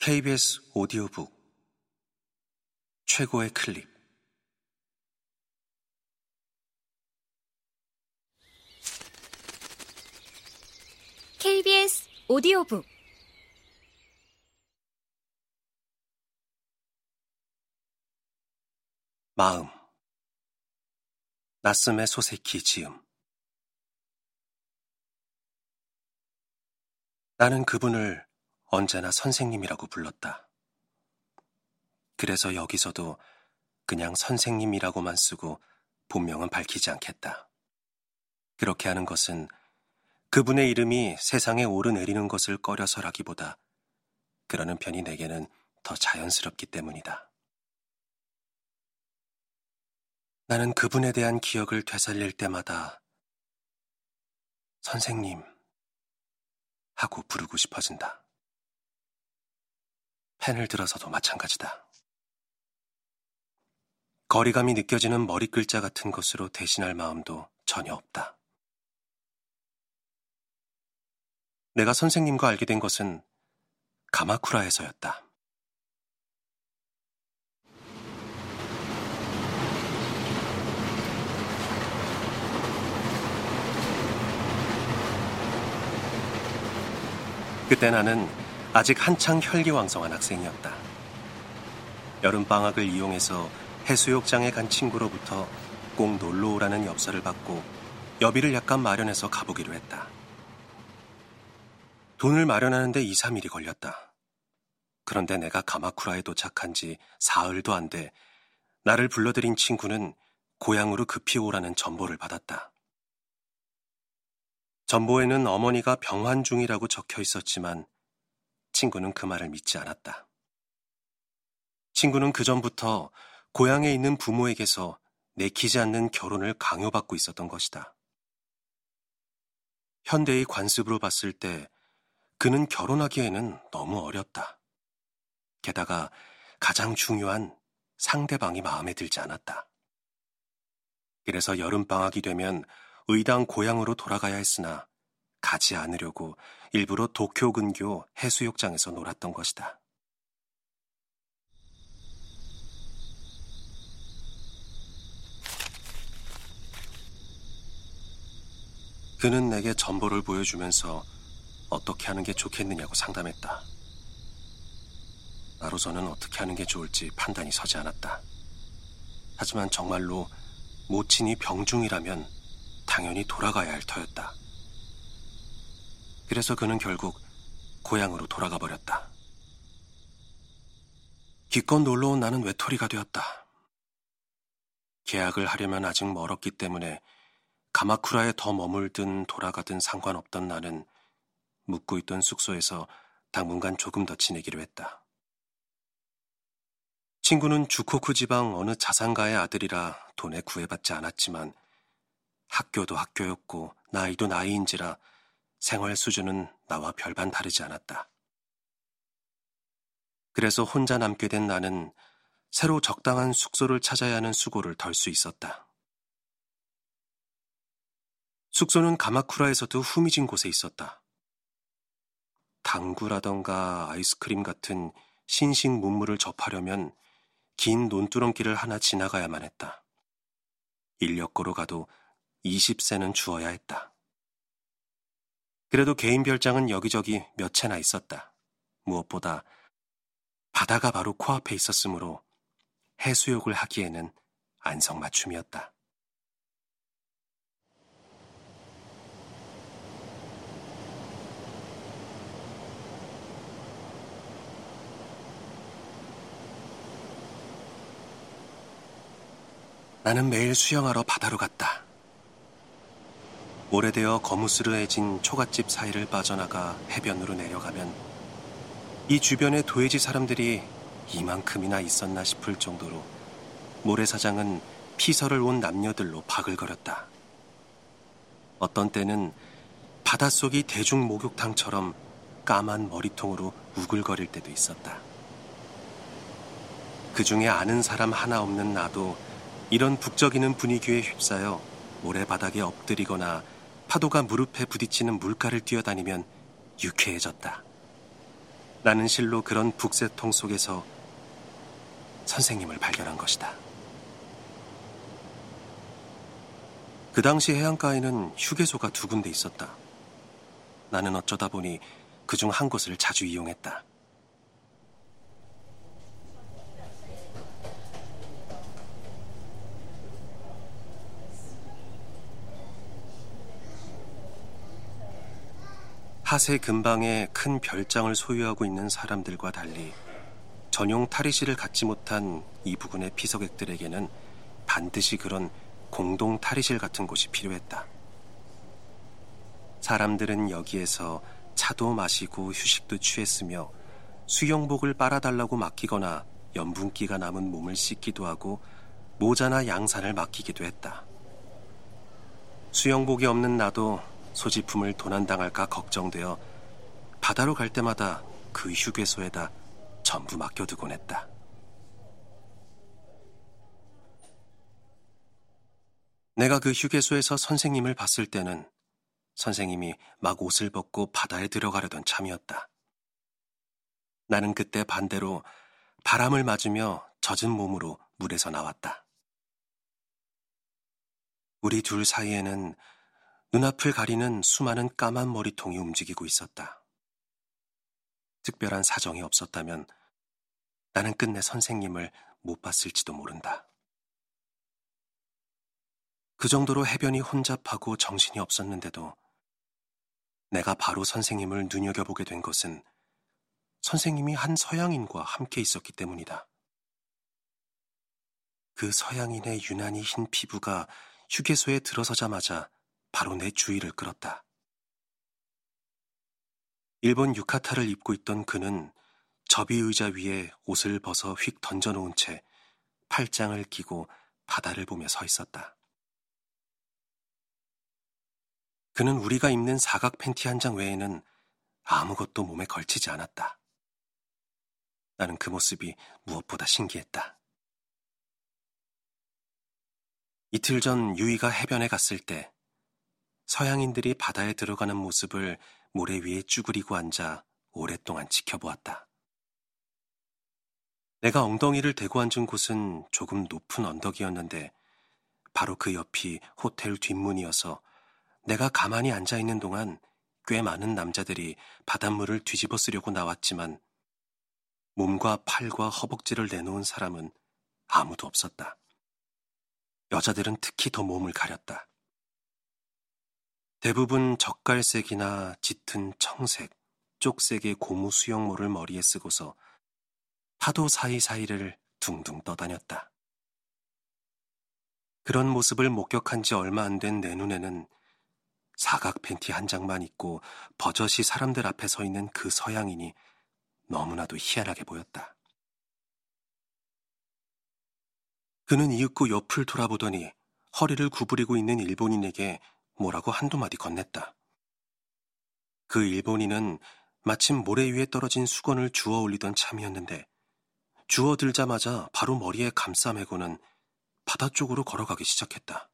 KBS 오디오북 최고의 클립. KBS 오디오북 마음. 나쓰메 소세키 지음. 나는 그분을 언제나 선생님이라고 불렀다. 그래서 여기서도 그냥 선생님이라고만 쓰고 본명은 밝히지 않겠다. 그렇게 하는 것은 그분의 이름이 세상에 오르내리는 것을 꺼려서라기보다 그러는 편이 내게는 더 자연스럽기 때문이다. 나는 그분에 대한 기억을 되살릴 때마다 선생님 하고 부르고 싶어진다. 펜을 들어서도 마찬가지다. 거리감이 느껴지는 머릿글자 같은 것으로 대신할 마음도 전혀 없다. 내가 선생님과 알게 된 것은 가마쿠라에서였다. 그때 나는 아직 한창 혈기왕성한 학생이었다. 여름방학을 이용해서 해수욕장에 간 친구로부터 꼭 놀러오라는 엽서를 받고 여비를 약간 마련해서 가보기로 했다. 돈을 마련하는데 2, 3일이 걸렸다. 그런데 내가 가마쿠라에 도착한 지 사흘도 안 돼 나를 불러들인 친구는 고향으로 급히 오라는 전보를 받았다. 전보에는 어머니가 병환 중이라고 적혀 있었지만 친구는 그 말을 믿지 않았다. 친구는 그전부터 고향에 있는 부모에게서 내키지 않는 결혼을 강요받고 있었던 것이다. 현대의 관습으로 봤을 때 그는 결혼하기에는 너무 어렸다. 게다가 가장 중요한 상대방이 마음에 들지 않았다. 그래서 여름방학이 되면 의당 고향으로 돌아가야 했으나 가지 않으려고 일부러 도쿄 근교 해수욕장에서 놀았던 것이다. 그는 내게 전보를 보여주면서 어떻게 하는 게 좋겠느냐고 상담했다. 나로서는 어떻게 하는 게 좋을지 판단이 서지 않았다. 하지만 정말로 모친이 병중이라면 당연히 돌아가야 할 터였다. 그래서 그는 결국 고향으로 돌아가 버렸다. 기껏 놀러온 나는 외톨이가 되었다. 계약을 하려면 아직 멀었기 때문에 가마쿠라에 더 머물든 돌아가든 상관없던 나는 묵고 있던 숙소에서 당분간 조금 더 지내기로 했다. 친구는 주코쿠 지방 어느 자산가의 아들이라 돈에 구애받지 않았지만 학교도 학교였고 나이도 나이인지라 생활 수준은 나와 별반 다르지 않았다. 그래서 혼자 남게 된 나는 새로 적당한 숙소를 찾아야 하는 수고를 덜 수 있었다. 숙소는 가마쿠라에서도 후미진 곳에 있었다. 당구라던가 아이스크림 같은 신식 문물을 접하려면 긴 논두렁길을 하나 지나가야만 했다. 인력거로 가도 20세는 주어야 했다. 그래도 개인 별장은 여기저기 몇 채나 있었다. 무엇보다 바다가 바로 코앞에 있었으므로 해수욕을 하기에는 안성맞춤이었다. 나는 매일 수영하러 바다로 갔다. 오래되어 거무스르해진 초가집 사이를 빠져나가 해변으로 내려가면 이 주변의 도회지 사람들이 이만큼이나 있었나 싶을 정도로 모래사장은 피서를 온 남녀들로 바글거렸다. 어떤 때는 바닷속이 대중 목욕탕처럼 까만 머리통으로 우글거릴 때도 있었다. 그 중에 아는 사람 하나 없는 나도 이런 북적이는 분위기에 휩싸여 모래바닥에 엎드리거나 파도가 무릎에 부딪히는 물가를 뛰어다니면 유쾌해졌다. 나는 실로 그런 북새통 속에서 선생님을 발견한 것이다. 그 당시 해안가에는 휴게소가 2군데 있었다. 나는 어쩌다 보니 그중 한 곳을 자주 이용했다. 하세 근방에 큰 별장을 소유하고 있는 사람들과 달리 전용 탈의실을 갖지 못한 이 부근의 피서객들에게는 반드시 그런 공동 탈의실 같은 곳이 필요했다. 사람들은 여기에서 차도 마시고 휴식도 취했으며 수영복을 빨아달라고 맡기거나 염분기가 남은 몸을 씻기도 하고 모자나 양산을 맡기기도 했다. 수영복이 없는 나도 소지품을 도난당할까 걱정되어 바다로 갈 때마다 그 휴게소에다 전부 맡겨두곤 했다. 내가 그 휴게소에서 선생님을 봤을 때는 선생님이 막 옷을 벗고 바다에 들어가려던 참이었다. 나는 그때 반대로 바람을 맞으며 젖은 몸으로 물에서 나왔다. 우리 둘 사이에는 눈앞을 가리는 수많은 까만 머리통이 움직이고 있었다. 특별한 사정이 없었다면 나는 끝내 선생님을 못 봤을지도 모른다. 그 정도로 해변이 혼잡하고 정신이 없었는데도 내가 바로 선생님을 눈여겨보게 된 것은 선생님이 한 서양인과 함께 있었기 때문이다. 그 서양인의 유난히 흰 피부가 휴게소에 들어서자마자 바로 내 주의를 끌었다. 일본 유카타를 입고 있던 그는 접이 의자 위에 옷을 벗어 휙 던져놓은 채 팔짱을 끼고 바다를 보며 서 있었다. 그는 우리가 입는 사각 팬티 한 장 외에는 아무것도 몸에 걸치지 않았다. 나는 그 모습이 무엇보다 신기했다. 이틀 전 유이가 해변에 갔을 때 서양인들이 바다에 들어가는 모습을 모래 위에 쭈그리고 앉아 오랫동안 지켜보았다. 내가 엉덩이를 대고 앉은 곳은 조금 높은 언덕이었는데 바로 그 옆이 호텔 뒷문이어서 내가 가만히 앉아있는 동안 꽤 많은 남자들이 바닷물을 뒤집어 쓰려고 나왔지만 몸과 팔과 허벅지를 내놓은 사람은 아무도 없었다. 여자들은 특히 더 몸을 가렸다. 대부분 젓갈색이나 짙은 청색, 쪽색의 고무 수영모를 머리에 쓰고서 파도 사이사이를 둥둥 떠다녔다. 그런 모습을 목격한 지 얼마 안 된 내 눈에는 사각 팬티 한 장만 입고 버젓이 사람들 앞에 서 있는 그 서양인이 너무나도 희한하게 보였다. 그는 이윽고 옆을 돌아보더니 허리를 구부리고 있는 일본인에게 뭐라고 한두 마디 건넸다. 그 일본인은 마침 모래 위에 떨어진 수건을 주워 올리던 참이었는데 주워 들자마자 바로 머리에 감싸매고는 바다 쪽으로 걸어가기 시작했다.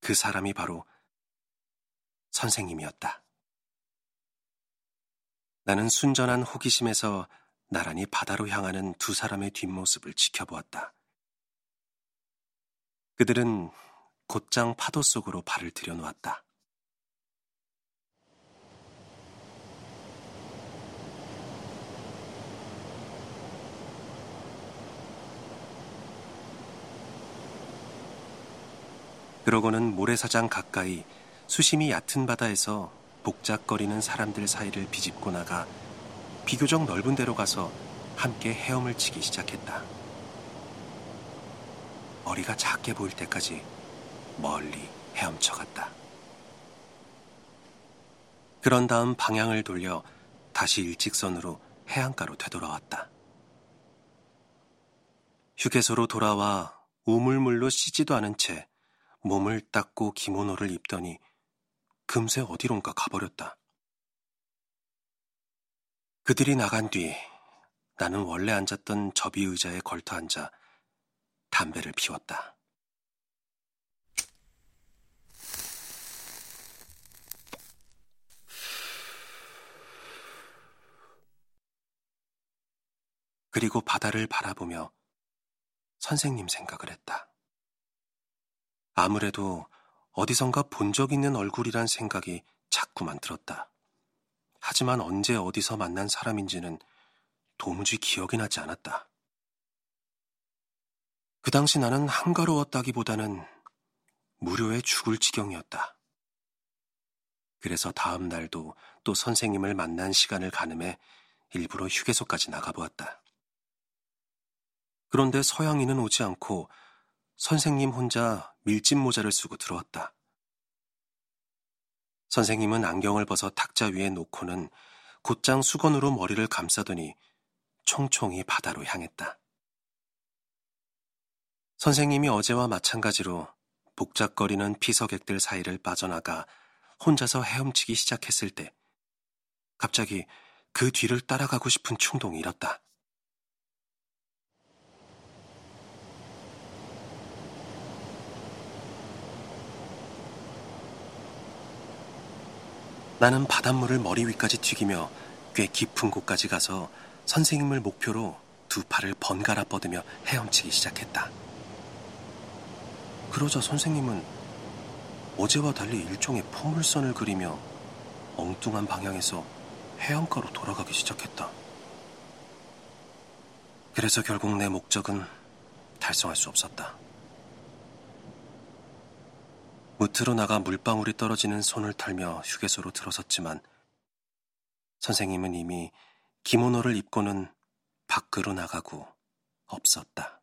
그 사람이 바로 선생님이었다. 나는 순전한 호기심에서 나란히 바다로 향하는 두 사람의 뒷모습을 지켜보았다. 그들은 곧장 파도 속으로 발을 들여놓았다. 그러고는 모래사장 가까이 수심이 얕은 바다에서 복작거리는 사람들 사이를 비집고 나가 비교적 넓은 데로 가서 함께 헤엄을 치기 시작했다. 머리가 작게 보일 때까지 멀리 헤엄쳐갔다. 그런 다음 방향을 돌려 다시 일직선으로 해안가로 되돌아왔다. 휴게소로 돌아와 우물물로 씻지도 않은 채 몸을 닦고 기모노를 입더니 금세 어디론가 가버렸다. 그들이 나간 뒤 나는 원래 앉았던 접이 의자에 걸터 앉아 담배를 피웠다. 그리고 바다를 바라보며 선생님 생각을 했다. 아무래도 어디선가 본 적 있는 얼굴이란 생각이 자꾸만 들었다. 하지만 언제 어디서 만난 사람인지는 도무지 기억이 나지 않았다. 그 당시 나는 한가로웠다기보다는 무료에 죽을 지경이었다. 그래서 다음 날도 또 선생님을 만난 시간을 가늠해 일부러 휴게소까지 나가보았다. 그런데 서양인은 오지 않고 선생님 혼자 밀짚 모자를 쓰고 들어왔다. 선생님은 안경을 벗어 탁자 위에 놓고는 곧장 수건으로 머리를 감싸더니 총총히 바다로 향했다. 선생님이 어제와 마찬가지로 복잡거리는 피서객들 사이를 빠져나가 혼자서 헤엄치기 시작했을 때 갑자기 그 뒤를 따라가고 싶은 충동이 일었다. 나는 바닷물을 머리 위까지 튀기며 꽤 깊은 곳까지 가서 선생님을 목표로 두 팔을 번갈아 뻗으며 헤엄치기 시작했다. 그러자 선생님은 어제와 달리 일종의 포물선을 그리며 엉뚱한 방향에서 해안가로 돌아가기 시작했다. 그래서 결국 내 목적은 달성할 수 없었다. 무트로 나가 물방울이 떨어지는 손을 털며 휴게소로 들어섰지만 선생님은 이미 기모노를 입고는 밖으로 나가고 없었다.